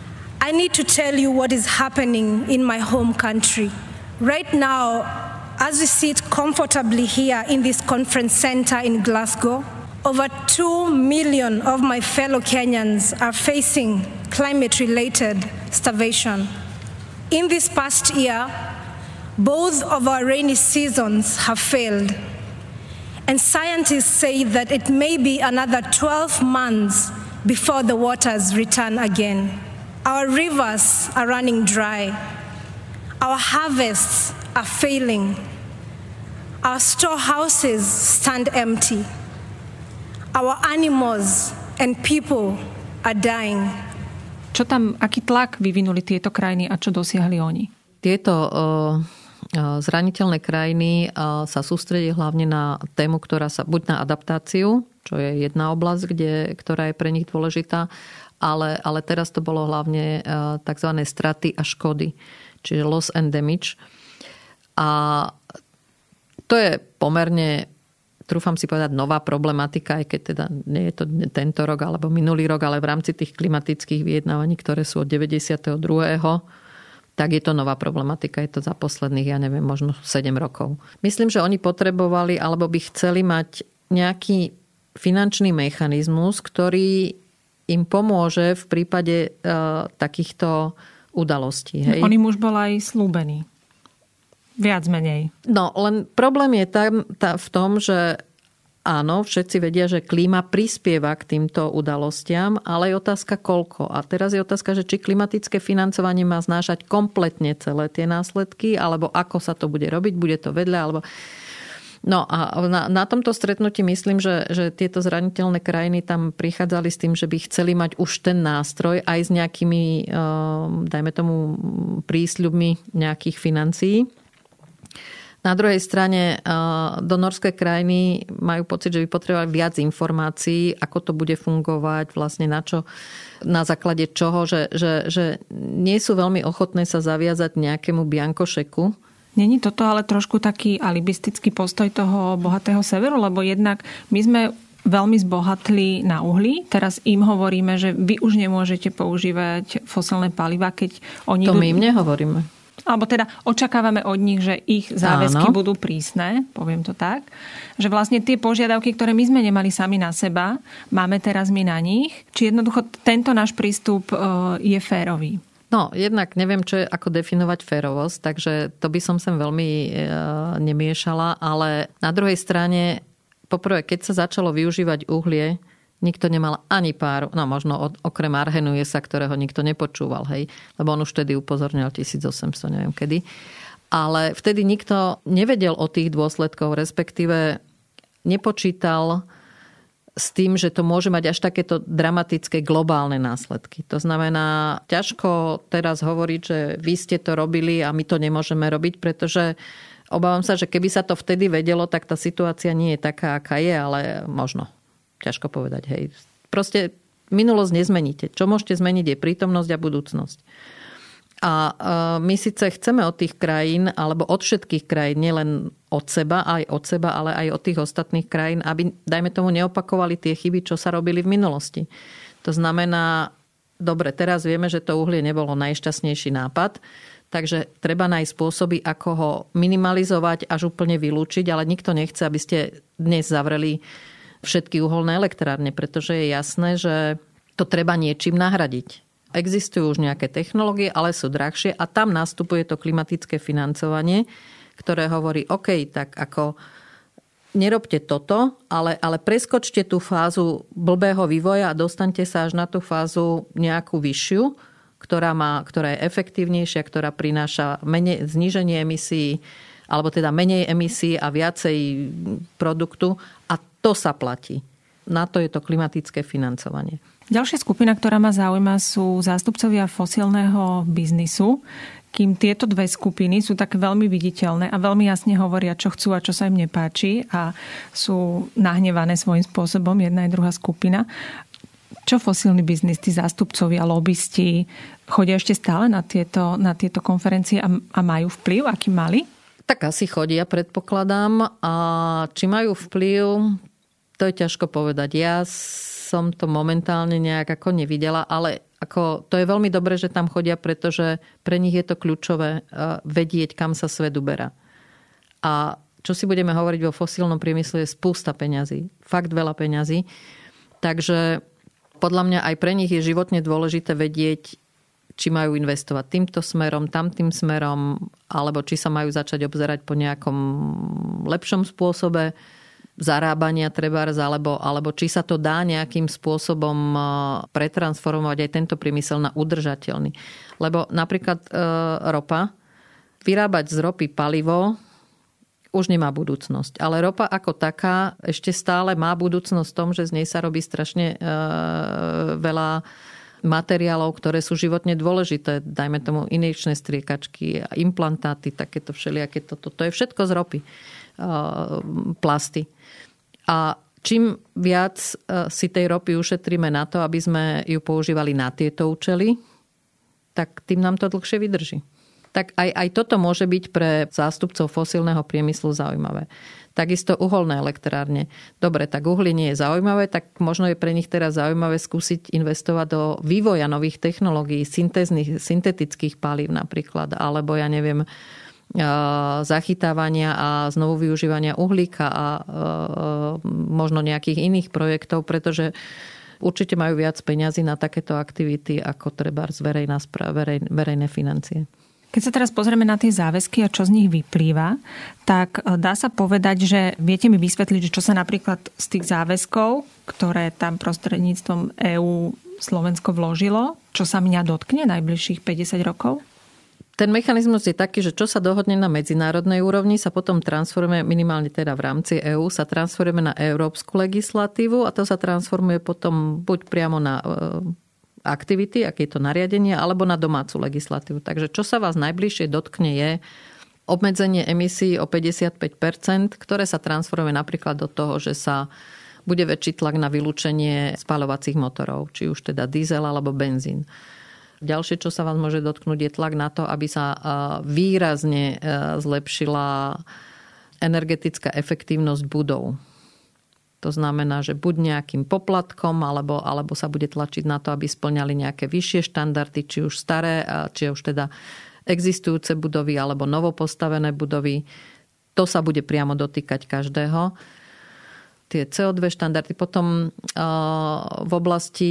I need to tell you what is happening in my home country. Right now, as we sit comfortably here in this conference center in Glasgow, over two million of my fellow Kenyans are facing climate-related starvation. In this past year, both of our rainy seasons have failed, and scientists say that it may be another twelve months before the waters return again. Our rivers are running dry. Our harvests are failing. Our storehouses stand empty. Our animals and people are dying. Čo tam, aký tlak vyvinuli tieto krajiny a čo dosiahli oni? Tieto uh, zraniteľné krajiny uh, sa sústredí hlavne na tému, ktorá sa buď na adaptáciu, čo je jedna oblasť, kde, ktorá je pre nich dôležitá, ale, ale teraz to bolo hlavne uh, tzv. Straty a škody, čiže loss and damage. A to je pomerne... trúfam si povedať, nová problematika, aj keď teda nie je to tento rok alebo minulý rok, ale v rámci tých klimatických vyjednávaní, ktoré sú od deväťdesiatdva, tak je to nová problematika. Je to za posledných, ja neviem, možno sedem rokov. Myslím, že oni potrebovali alebo by chceli mať nejaký finančný mechanizmus, ktorý im pomôže v prípade e, takýchto udalostí. Hej. On im už bol aj slúbený. Viac menej. No, len problém je tam, tá, v tom, že áno, všetci vedia, že klíma prispieva k týmto udalostiam, ale je otázka koľko. A teraz je otázka, že či klimatické financovanie má znášať kompletne celé tie následky, alebo ako sa to bude robiť, bude to vedľa, alebo... No a na, na tomto stretnutí myslím, že, že tieto zraniteľné krajiny tam prichádzali s tým, že by chceli mať už ten nástroj aj s nejakými, dajme tomu, prísľubmi nejakých financií. Na druhej strane donorské krajiny majú pocit, že by potrebovali viac informácií, ako to bude fungovať, vlastne na čo, na základe čoho, že, že, že nie sú veľmi ochotné sa zaviazať nejakému biankošeku. Není toto ale trošku taký alibistický postoj toho bohatého severu, lebo jednak my sme veľmi zbohatli na uhlí. Teraz im hovoríme, že vy už nemôžete používať fosilné palivá, keď oni... To my im nehovoríme. Alebo teda očakávame od nich, že ich záväzky Áno. budú prísne, poviem to tak, že vlastne tie požiadavky, ktoré my sme nemali sami na seba, máme teraz my na nich. Či jednoducho tento náš prístup je férový? No, jednak neviem, čo je, ako definovať férovosť, takže to by som sem veľmi e, nemiešala, ale na druhej strane, poprvé, keď sa začalo využívať uhlie, nikto nemal ani pár, no možno od, okrem Arhenuesa, ktorého nikto nepočúval, hej, lebo on už vtedy upozornil tisícosemsto, neviem kedy. Ale vtedy nikto nevedel o tých dôsledkov, respektíve nepočítal s tým, že to môže mať až takéto dramatické globálne následky. To znamená, ťažko teraz hovoriť, že vy ste to robili a my to nemôžeme robiť, pretože obávam sa, že keby sa to vtedy vedelo, tak tá situácia nie je taká, aká je, ale možno. Ťažko povedať, hej. Proste minulosť nezmeníte. Čo môžete zmeniť je prítomnosť a budúcnosť. A my síce chceme od tých krajín, alebo od všetkých krajín, nielen od seba, aj od seba, ale aj od tých ostatných krajín, aby, dajme tomu, neopakovali tie chyby, čo sa robili v minulosti. To znamená, dobre, teraz vieme, že to uhlie nebolo najšťastnejší nápad, takže treba nájsť spôsoby, ako ho minimalizovať, až úplne vylúčiť, ale nikto nechce, aby ste dnes zavreli všetky uholné elektrárne, pretože je jasné, že to treba niečím nahradiť. Existujú už nejaké technológie, ale sú drahšie a tam nastupuje to klimatické financovanie, ktoré hovorí, OK, tak ako nerobte toto, ale, ale preskočte tú fázu blbého vývoja a dostaňte sa až na tú fázu nejakú vyššiu, ktorá, má, ktorá je efektívnejšia, ktorá prináša menej, zníženie emisí, alebo teda menej emisí a viacej produktu a to sa platí. Na to je to klimatické financovanie. Ďalšia skupina, ktorá ma zaujíma, sú zástupcovia fosilného biznisu, kým tieto dve skupiny sú tak veľmi viditeľné a veľmi jasne hovoria, čo chcú a čo sa im nepáči a sú nahnevané svojím spôsobom jedna aj druhá skupina. Čo fosilný biznis, tí zástupcovia, lobisti, chodia ešte stále na tieto, na tieto konferencie a, a majú vplyv, aký mali? Tak asi chodia, predpokladám. A či majú vplyv, to je ťažko povedať. Ja som to momentálne nejak ako nevidela, ale ako, to je veľmi dobré, že tam chodia, pretože pre nich je to kľúčové vedieť, kam sa svet uberá. A čo si budeme hovoriť, vo fosílnom priemysle je spústa peňazí. Fakt veľa peňazí. Takže podľa mňa aj pre nich je životne dôležité vedieť, či majú investovať týmto smerom, tamtým smerom, alebo či sa majú začať obzerať po nejakom lepšom spôsobe zarábania trebárs, alebo, alebo či sa to dá nejakým spôsobom pretransformovať aj tento priemysel na udržateľný. Lebo napríklad e, ropa, vyrábať z ropy palivo už nemá budúcnosť. Ale ropa ako taká ešte stále má budúcnosť v tom, že z nej sa robí strašne e, veľa materiálov, ktoré sú životne dôležité. Dajme tomu injekčné striekačky, implantáty, takéto všelijaké toto. To je všetko z ropy. Plasty. A čím viac si tej ropy ušetríme na to, aby sme ju používali na tieto účely, tak tým nám to dlhšie vydrží. Tak aj, aj toto môže byť pre zástupcov fosílneho priemyslu zaujímavé. Takisto uholné elektrárne. Dobre, tak uhlie nie je zaujímavé, tak možno je pre nich teraz zaujímavé skúsiť investovať do vývoja nových technológií, syntetických palív napríklad, alebo ja neviem, zachytávania a znovu využívania uhlíka a možno nejakých iných projektov, pretože určite majú viac peňazí na takéto aktivity, ako treba z verejná správa, verej, verejné financie. Keď sa teraz pozrieme na tie záväzky a čo z nich vyplýva, tak dá sa povedať, že viete mi vysvetliť, že čo sa napríklad z tých záväzkov, ktoré tam prostredníctvom EÚ Slovensko vložilo, čo sa mňa dotkne najbližších päťdesiat rokov? Ten mechanizmus je taký, že čo sa dohodne na medzinárodnej úrovni, sa potom transformuje, minimálne teda v rámci EÚ, sa transformujeme na európsku legislatívu a to sa transformuje potom buď priamo na aktivity, aké je to nariadenie, alebo na domácu legislatívu. Takže čo sa vás najbližšie dotkne je obmedzenie emisí o päťdesiatpäť percent, ktoré sa transformuje napríklad do toho, že sa bude väčší tlak na vylúčenie spaľovacích motorov, či už teda diesel alebo benzín. Ďalšie, čo sa vás môže dotknúť, je tlak na to, aby sa výrazne zlepšila energetická efektívnosť budov. To znamená, že buď nejakým poplatkom, alebo, alebo sa bude tlačiť na to, aby spĺňali nejaké vyššie štandardy, či už staré, či už teda existujúce budovy, alebo novopostavené budovy. To sa bude priamo dotýkať každého. Tie cé ó dva štandardy potom v oblasti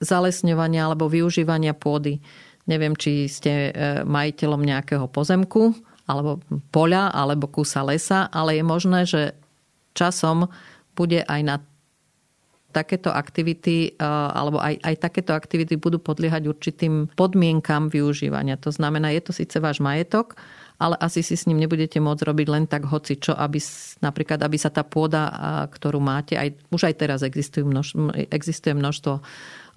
zalesňovania alebo využívania pôdy. Neviem, či ste majiteľom nejakého pozemku alebo poľa alebo kúsa lesa, ale je možné, že časom bude aj na takéto aktivity alebo aj, aj takéto aktivity budú podliehať určitým podmienkam využívania. To znamená, je to síce váš majetok, ale asi si s ním nebudete môcť robiť len tak hocičo, aby, napríklad, aby sa tá pôda, ktorú máte, aj, už aj teraz existuje množstvo, existuje množstvo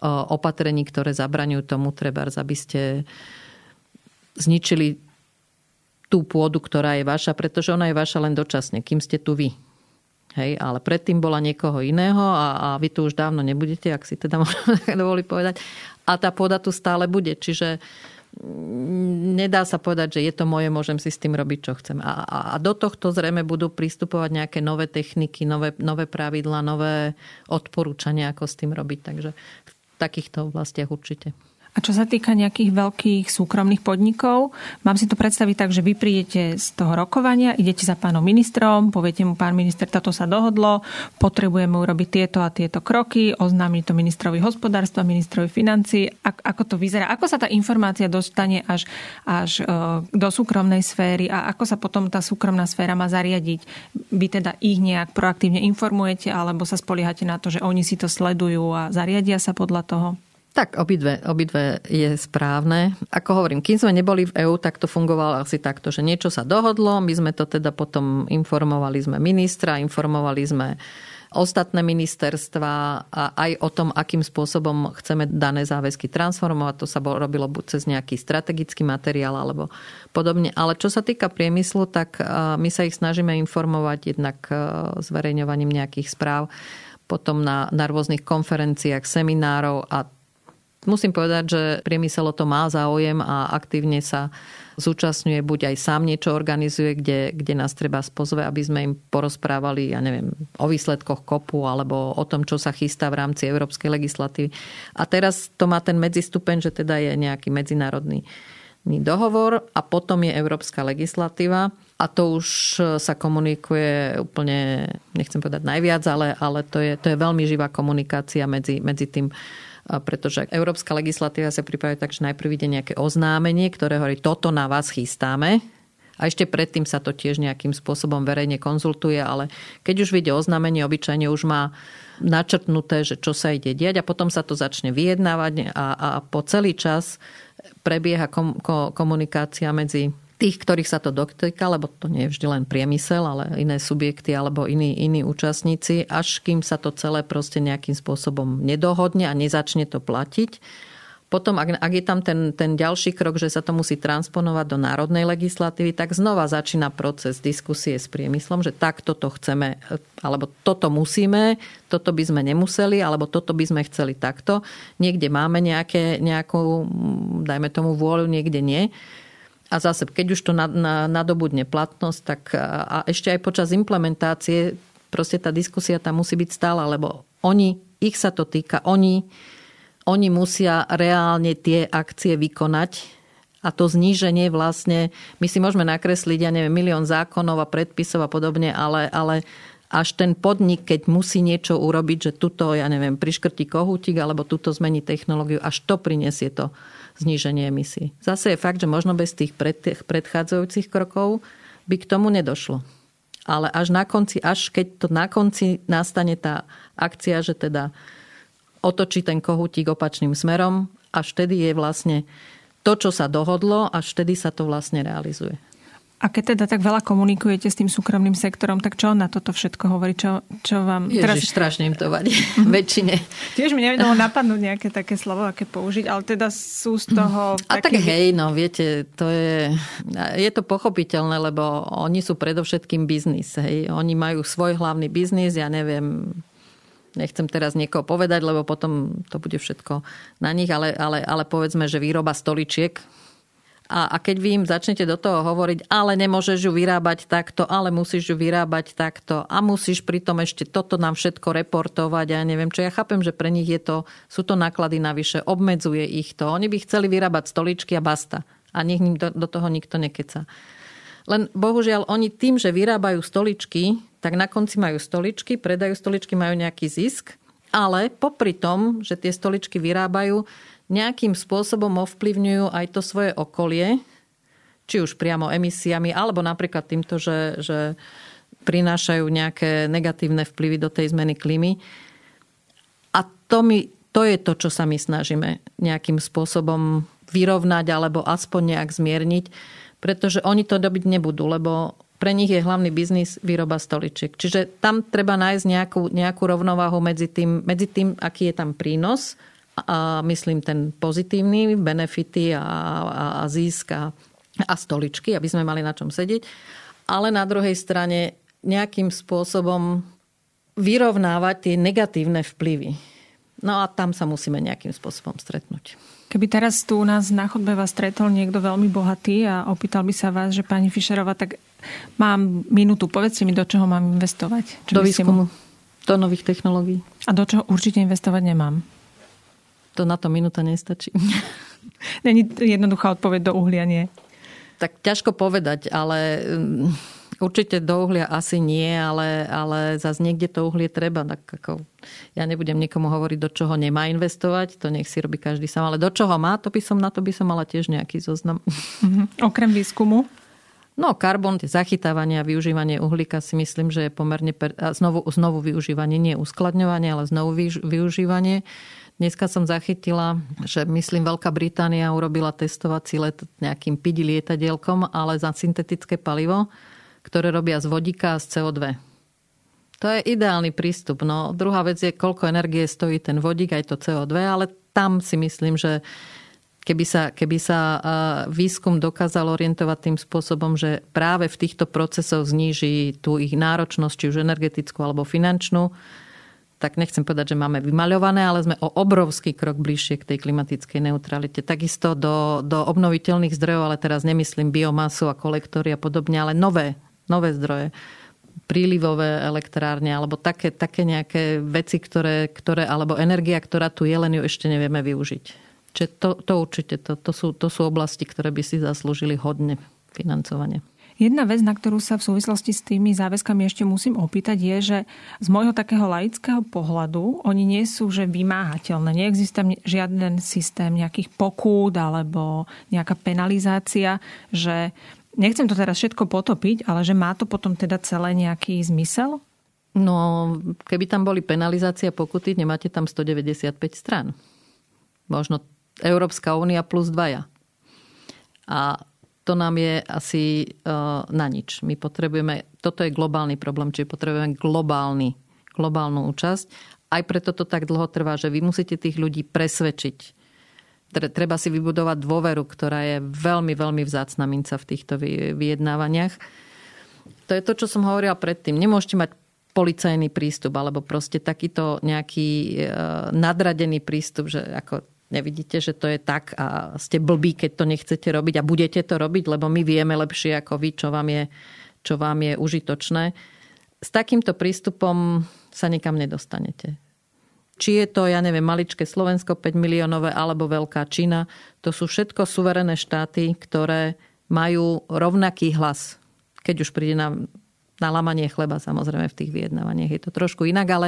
opatrení, ktoré zabraňujú tomu, trebárs, aby ste zničili tú pôdu, ktorá je vaša, pretože ona je vaša len dočasne, kým ste tu vy. Hej, ale predtým bola niekoho iného a, a vy tu už dávno nebudete, ak si teda môžem dovoliť povedať. A tá pôda tu stále bude, čiže nedá sa povedať, že je to moje, môžem si s tým robiť, čo chcem. A, a, a do tohto zrejme budú pristupovať nejaké nové techniky, nové, nové pravidlá, nové odporúčania, ako s tým robiť. Takže v takýchto oblastiach určite. A čo sa týka nejakých veľkých súkromných podnikov, mám si to predstaviť tak, že vy prídete z toho rokovania, idete za pánom ministrom, poviete mu, pán minister, toto sa dohodlo, potrebujeme urobiť tieto a tieto kroky, oznámi to ministrovi hospodárstva, ministrovi financií. Ako to vyzerá? Ako sa tá informácia dostane až, až do súkromnej sféry a ako sa potom tá súkromná sféra má zariadiť? Vy teda ich nejak proaktívne informujete alebo sa spoliehate na to, že oni si to sledujú a zariadia sa podľa toho? Tak, obidve, obidve je správne. Ako hovorím, kým sme neboli v EÚ, tak to fungovalo asi takto, že niečo sa dohodlo, my sme to teda potom informovali sme ministra, informovali sme ostatné ministerstva a aj o tom, akým spôsobom chceme dané záväzky transformovať. To sa bol, robilo buď cez nejaký strategický materiál alebo podobne. Ale čo sa týka priemyslu, tak my sa ich snažíme informovať jednak zverejňovaním nejakých správ, potom na, na rôznych konferenciách, seminárov a musím povedať, že priemysel o to má záujem a aktívne sa zúčastňuje, buď aj sám niečo organizuje, kde, kde nás treba spozve, aby sme im porozprávali, ja neviem, o výsledkoch kopu alebo o tom, čo sa chystá v rámci európskej legislatívy. A teraz to má ten medzistupeň, že teda je nejaký medzinárodný dohovor a potom je európska legislatíva a to už sa komunikuje úplne, nechcem povedať najviac, ale, ale to, je, to je veľmi živá komunikácia medzi, medzi tým, pretože európska legislatíva sa pripravuje tak, že najprv ide nejaké oznámenie, ktoré hovorí, toto na vás chystáme. A ešte predtým sa to tiež nejakým spôsobom verejne konzultuje, ale keď už vyjde oznámenie, obyčajne už má načrtnuté, že čo sa ide diať a potom sa to začne vyjednávať a, a po celý čas prebieha kom, ko, komunikácia medzi tých, ktorých sa to dotýka, lebo to nie je vždy len priemysel, ale iné subjekty alebo iní, iní účastníci, až kým sa to celé proste nejakým spôsobom nedohodne a nezačne to platiť. Potom, ak, ak je tam ten, ten ďalší krok, že sa to musí transponovať do národnej legislatívy, tak znova začína proces diskusie s priemyslom, že takto to chceme, alebo toto musíme, toto by sme nemuseli, alebo toto by sme chceli takto. Niekde máme nejaké, nejakú, dajme tomu vôľu, niekde nie. A zase, keď už to nadobudne platnosť, tak a ešte aj počas implementácie proste tá diskusia tam musí byť stála, lebo oni, ich sa to týka, oni, oni musia reálne tie akcie vykonať a to zníženie vlastne, my si môžeme nakresliť, ja neviem, milión zákonov a predpisov a podobne, ale, ale až ten podnik, keď musí niečo urobiť, že tuto, ja neviem, priškrtí kohútik alebo tuto zmení technológiu, až to prinesie to zníženie emisí. Zase je fakt, že možno bez tých predchádzajúcich krokov by k tomu nedošlo. Ale až na konci, až keď to na konci nastane tá akcia, že teda otočí ten kohútik opačným smerom, až vtedy je vlastne to, čo sa dohodlo, až vtedy sa to vlastne realizuje. A keď teda tak veľa komunikujete s tým súkromným sektorom, tak čo na toto všetko hovorí? Čo, čo vám... Ježiš, teraz... strašne im to vadí. Väčšine. Tiež mi nevedelo napadnúť nejaké také slovo, aké použiť, ale teda sú z toho... Taký... A tak hej, no viete, to je... Je to pochopiteľné, lebo oni sú predovšetkým biznis. Hej. Oni majú svoj hlavný biznis, ja neviem... Nechcem teraz niekoho povedať, lebo potom to bude všetko na nich, ale, ale, ale povedzme, že výroba stoličiek. A, a keď vy im začnete do toho hovoriť, ale nemôžeš ju vyrábať takto, ale musíš ju vyrábať takto a musíš pritom ešte toto nám všetko reportovať a ja neviem čo. Ja chápem, že pre nich je to, sú to náklady navyše, obmedzuje ich to. Oni by chceli vyrábať stoličky a basta. A nech im do, do toho nikto nekeca. Len bohužiaľ oni tým, že vyrábajú stoličky, tak na konci majú stoličky, predajú stoličky, majú nejaký zisk, ale popri tom, že tie stoličky vyrábajú, nejakým spôsobom ovplyvňujú aj to svoje okolie, či už priamo emisiami, alebo napríklad týmto, že, že prinášajú nejaké negatívne vplyvy do tej zmeny klímy. A to, my, to je to, čo sa my snažíme nejakým spôsobom vyrovnať, alebo aspoň nejak zmierniť, pretože oni to dobiť nebudú, lebo pre nich je hlavný biznis výroba stoličiek. Čiže tam treba nájsť nejakú, nejakú rovnováhu medzi tým, medzi tým, aký je tam prínos, a myslím ten pozitívny, benefity a, a, a zisk a, a stoličky, aby sme mali na čom sedieť. Ale na druhej strane nejakým spôsobom vyrovnávať tie negatívne vplyvy. No a tam sa musíme nejakým spôsobom stretnúť. Keby teraz tu u nás na chodbe vás stretol niekto veľmi bohatý a opýtal by sa vás, že pani Fischerová, tak mám minútu, povedzte mi, do čoho mám investovať. Čo do výskumu, mu... do nových technológií. A do čoho určite investovať nemám. To na to minúta nestačí. Není jednoduchá odpoveď, do uhlia nie. Tak ťažko povedať, ale určite do uhlia asi nie, ale, ale zase niekde to uhlie treba. Tak ako, ja nebudem nikomu hovoriť, do čoho nemá investovať, to nech si robí každý sám, ale do čoho má, to by som, na to by som mala tiež nejaký zoznam. Mm-hmm. Okrem výskumu? No, karbon, zachytávanie a využívanie uhlíka si myslím, že je pomerne... Per... A znovu, znovu využívanie, nie uskladňovanie, ale znovu využívanie. Dneska som zachytila, že myslím Veľká Británia urobila testovací let nejakým pidi lietadielkom, ale za syntetické palivo, ktoré robia z vodíka a z cé ó dva. To je ideálny prístup. No, druhá vec je, koľko energie stojí ten vodík, aj to cé ó dva, ale tam si myslím, že keby sa, keby sa výskum dokázal orientovať tým spôsobom, že práve v týchto procesoch zníži tú ich náročnosť, či už energetickú alebo finančnú, tak nechcem povedať, že máme vymaľované, ale sme o obrovský krok bližšie k tej klimatickej neutralite. Takisto do, do obnoviteľných zdrojov, ale teraz nemyslím biomasu a kolektory a podobne, ale nové, nové zdroje. Prílivové elektrárne, alebo také, také nejaké veci, ktoré, ktoré, alebo energia, ktorá tu je, len ju ešte nevieme využiť. Čiže to, to určite, to, to, sú, to sú oblasti, ktoré by si zaslúžili hodne financovanie. Jedna vec, na ktorú sa v súvislosti s tými záväzkami ešte musím opýtať, je, že z môjho takého laického pohľadu oni nie sú že vymáhateľné. Neexistuje žiaden systém nejakých pokút alebo nejaká penalizácia, že nechcem to teraz všetko potopiť, ale že má to potom teda celé nejaký zmysel? No, keby tam boli penalizácia pokuty, nemáte tam stodeväťdesiatpäť strán. Možno Európska únia plus dvaja. A to nám je asi na nič. My potrebujeme, toto je globálny problém, čiže potrebujeme globálny, globálnu účasť. Aj preto to tak dlho trvá, že vy musíte tých ľudí presvedčiť. Treba si vybudovať dôveru, ktorá je veľmi, veľmi vzácna minca v týchto vyjednávaniach. To je to, čo som hovorila predtým. Nemôžete mať policajný prístup, alebo proste takýto nejaký nadradený prístup, že ako... Nevidíte, že to je tak a ste blbí, keď to nechcete robiť a budete to robiť, lebo my vieme lepšie ako vy, čo vám je, čo vám je užitočné. S takýmto prístupom sa nikam nedostanete. Či je to, ja neviem, maličké Slovensko päť miliónové alebo veľká Čína, to sú všetko suverené štáty, ktoré majú rovnaký hlas. Keď už príde na na lámanie chleba, samozrejme v tých vyjednávaniach je to trošku inak, ale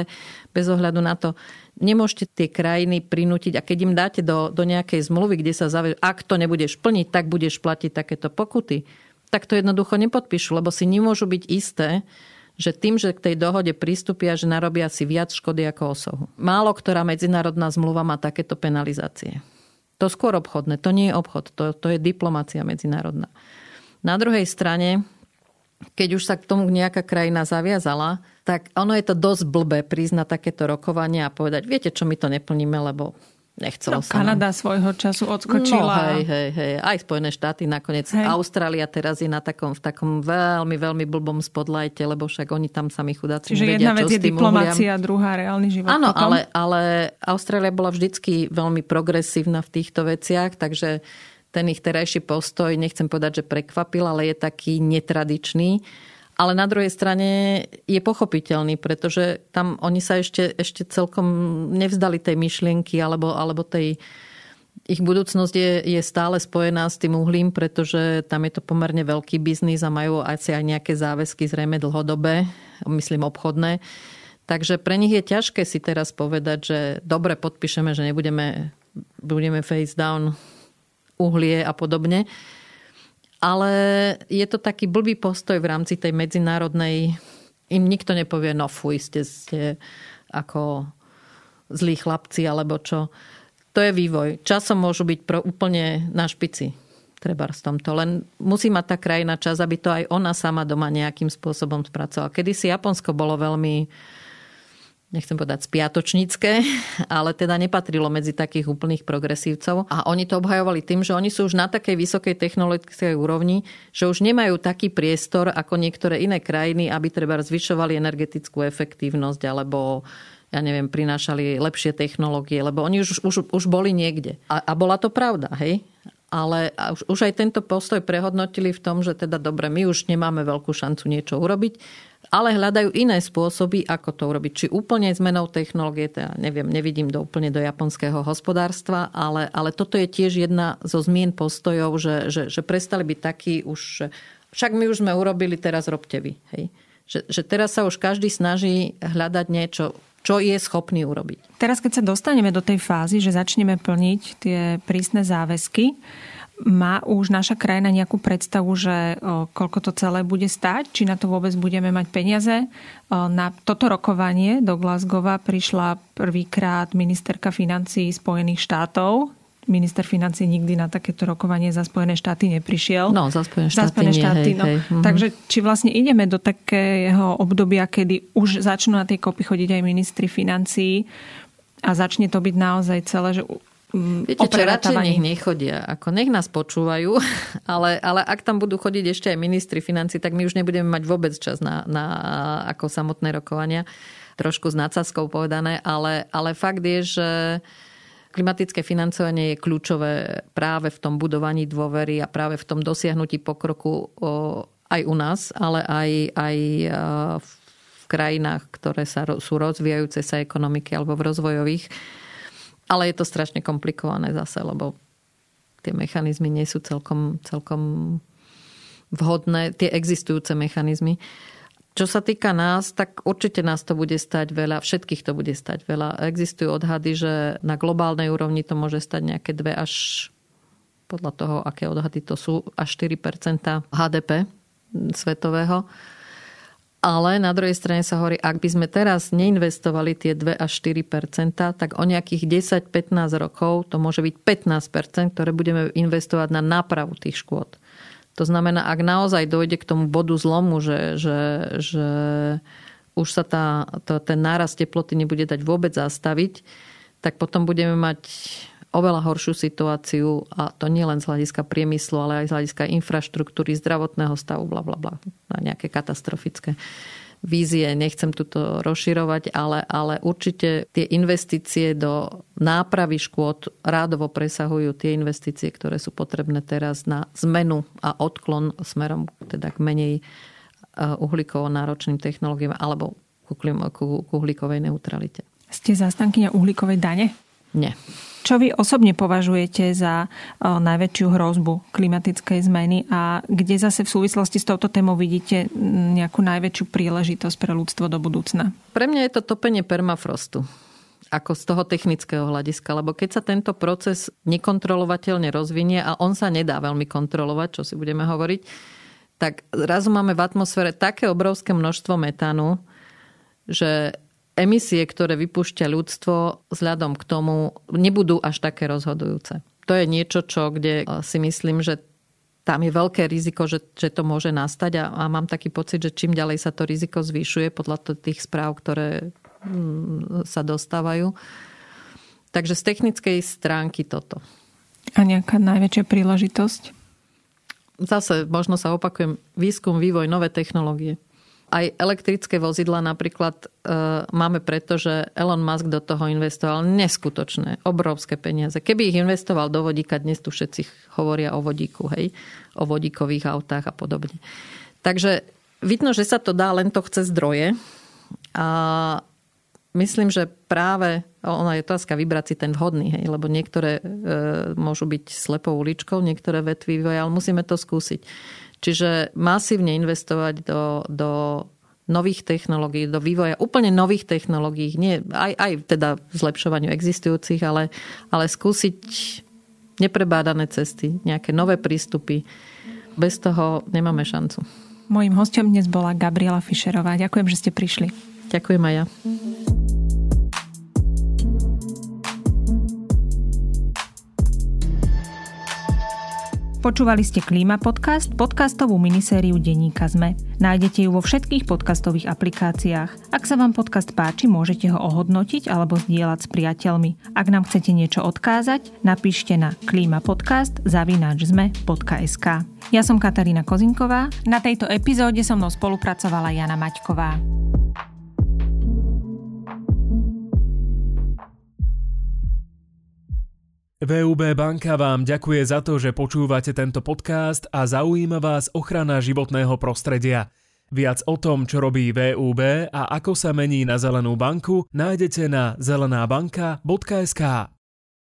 bez ohľadu na to nemôžete tie krajiny prinútiť, a keď im dáte do, do nejakej zmluvy, kde sa zavežú, ak to nebudeš plniť, tak budeš platiť takéto pokuty, tak to jednoducho nepodpíšu, lebo si nemôžu byť isté, že tým, že k tej dohode pristúpia, že narobia si viac škody ako osohu. Málo ktorá medzinárodná zmluva má takéto penalizácie. To skôr obchodné, to nie je obchod, to, to je diplomácia medzinárodná. Na druhej strane, keď už sa k tomu nejaká krajina zaviazala, tak ono je to dosť blbé priznať takéto rokovania a povedať, viete čo, my to neplníme, lebo nechcelo no, sa nám. Kanada svojho času odskočila. No, hej, hej, hej. Aj Spojené štáty nakoniec. Hej. Austrália teraz je na takom, v takom veľmi, veľmi blbom spodlajte, lebo však oni tam sami chudáci Čiže nevedia, čo s tým. Čiže jedna vec je diplomácia, uhliam. Druhá reálny život. Áno, ale, ale Austrália bola vždycky veľmi progresívna v týchto veciach, takže ten ich terajší postoj, nechcem povedať, že prekvapil, ale je taký netradičný. Ale na druhej strane je pochopiteľný, pretože tam oni sa ešte, ešte celkom nevzdali tej myšlienky alebo, alebo tej... Ich budúcnosť je, je stále spojená s tým uhlím, pretože tam je to pomerne veľký biznis a majú asi aj nejaké záväzky zrejme dlhodobé, myslím obchodné. Takže pre nich je ťažké si teraz povedať, že dobre, podpíšeme, že nebudeme budeme face down uhlie a podobne. Ale je to taký blbý postoj v rámci tej medzinárodnej. Im nikto nepovie, no fuj, ste, ste ako zlí chlapci, alebo čo. To je vývoj. Časom môžu byť pro úplne na špici. Treba s tomto. Len musí mať tá krajina čas, aby to aj ona sama doma nejakým spôsobom spracovala. Kedysi Japonsko bolo veľmi, nechcem povedať spiatočnícke, ale teda nepatrilo medzi takých úplných progresívcov. A oni to obhajovali tým, že oni sú už na takej vysokej technologickej úrovni, že už nemajú taký priestor ako niektoré iné krajiny, aby treba zvyšovali energetickú efektívnosť alebo, ja neviem, prinášali lepšie technológie, lebo oni už, už, už boli niekde. A, a bola to pravda, hej? Ale už, už aj tento postoj prehodnotili v tom, že teda dobre, my už nemáme veľkú šancu niečo urobiť, ale hľadajú iné spôsoby, ako to urobiť. Či úplne zmenou technológie, teda neviem, nevidím do, úplne do japonského hospodárstva, ale, ale toto je tiež jedna zo zmien postojov, že, že, že prestali byť takí už, však my už sme urobili, teraz robte vy. Hej. Že, že teraz sa už každý snaží hľadať niečo, čo je schopný urobiť. Teraz, keď sa dostaneme do tej fázy, že začneme plniť tie prísne záväzky, má už naša krajina nejakú predstavu, že koľko to celé bude stáť? Či na to vôbec budeme mať peniaze? Na toto rokovanie do Glasgowa prišla prvýkrát ministerka financií Spojených štátov. Minister financií nikdy na takéto rokovanie za Spojené štáty neprišiel. No, za Spojené štáty, za Spojené štáty nie, štáty, hej, no. hej. Mm-hmm. Takže či vlastne ideme do takého obdobia, kedy už začnú na tej kopy chodiť aj ministri financií a začne to byť naozaj celé, že mm, viete, čo, radšej nech nechodia. Ako nech nás počúvajú, ale, ale ak tam budú chodiť ešte aj ministri financií, tak my už nebudeme mať vôbec čas na, na ako samotné rokovania. Trošku s nadsázkou povedané, ale, ale fakt je, že klimatické financovanie je kľúčové práve v tom budovaní dôvery a práve v tom dosiahnutí pokroku aj u nás, ale aj, aj v krajinách, ktoré sa, sú rozvíjajúce sa ekonomiky alebo v rozvojových. Ale je to strašne komplikované zase, lebo tie mechanizmy nie sú celkom, celkom vhodné, tie existujúce mechanizmy. Čo sa týka nás, tak určite nás to bude stať veľa, všetkých to bude stať veľa. Existujú odhady, že na globálnej úrovni to môže stať nejaké dve až, podľa toho, aké odhady to sú, až štyri percentá há dé pé svetového. Ale na druhej strane sa hovorí, ak by sme teraz neinvestovali tie dva až štyri percentá, tak o nejakých desať až pätnásť rokov to môže byť pätnásť percent, ktoré budeme investovať na nápravu tých škôd. To znamená, ak naozaj dojde k tomu bodu zlomu, že, že, že už sa tá, to, ten nárast teploty nebude dať vôbec zastaviť, tak potom budeme mať oveľa horšiu situáciu, a to nie len z hľadiska priemyslu, ale aj z hľadiska infraštruktúry, zdravotného stavu, blablabla, na nejaké katastrofické vízie. Nechcem tu to rozširovať, ale, ale určite tie investície do nápravy škôd rádovo presahujú tie investície, ktoré sú potrebné teraz na zmenu a odklon smerom teda k menej uhlíkovo náročným technológiám alebo k uhlíkovej neutralite. Ste zástankyňa uhlíkovej dane? Nie. Čo vy osobne považujete za najväčšiu hrozbu klimatickej zmeny a kde zase v súvislosti s touto témou vidíte nejakú najväčšiu príležitosť pre ľudstvo do budúcna? Pre mňa je to topenie permafrostu. Ako z toho technického hľadiska, lebo keď sa tento proces nekontrolovateľne rozvinie a on sa nedá veľmi kontrolovať, čo si budeme hovoriť, tak zrazu máme v atmosfére také obrovské množstvo metánu, že emisie, ktoré vypúšťa ľudstvo, vzhľadom k tomu nebudú až také rozhodujúce. To je niečo, čo, kde si myslím, že tam je veľké riziko, že, že to môže nastať a, a mám taký pocit, že čím ďalej sa to riziko zvyšuje podľa tých správ, ktoré sa dostávajú. Takže z technickej stránky toto. A nejaká najväčšia príležitosť? Zase, možno sa opakujem, výskum, vývoj, nové technológie. Aj elektrické vozidla napríklad e, máme preto, že Elon Musk do toho investoval neskutočné, obrovské peniaze. Keby ich investoval do vodíka, dnes tu všetci hovoria o vodíku, hej? O vodíkových autách a podobne. Takže vidno, že sa to dá, len to chce zdroje. A myslím, že práve, ona je otázka vybrať si ten vhodný, hej, lebo niektoré e, môžu byť slepou uličkou, niektoré vetvy vývoja, ale musíme to skúsiť. Čiže masívne investovať do, do nových technológií, do vývoja úplne nových technológií, nie, aj, aj teda zlepšovaniu existujúcich, ale, ale skúsiť neprebádané cesty, nejaké nové prístupy. Bez toho nemáme šancu. Mojím hosťom dnes bola Gabriela Fischerová. Ďakujem, že ste prišli. Ďakujem aj ja. Počúvali ste Klímapodcast, podcastovú minisériu denníka SME. Nájdete ju vo všetkých podcastových aplikáciách. Ak sa vám podcast páči, môžete ho ohodnotiť alebo zdieľať s priateľmi. Ak nám chcete niečo odkázať, napíšte na klímapodcast zavináč es em e bodka es ká. Ja som Katarína Kozinková. Na tejto epizóde so mnou spolupracovala Jana Maťková. vé ú bé Banka vám ďakuje za to, že počúvate tento podcast a zaujíma vás ochrana životného prostredia. Viac o tom, čo robí vé ú bé a ako sa mení na zelenú banku, nájdete na zelenábanka bodka es ká.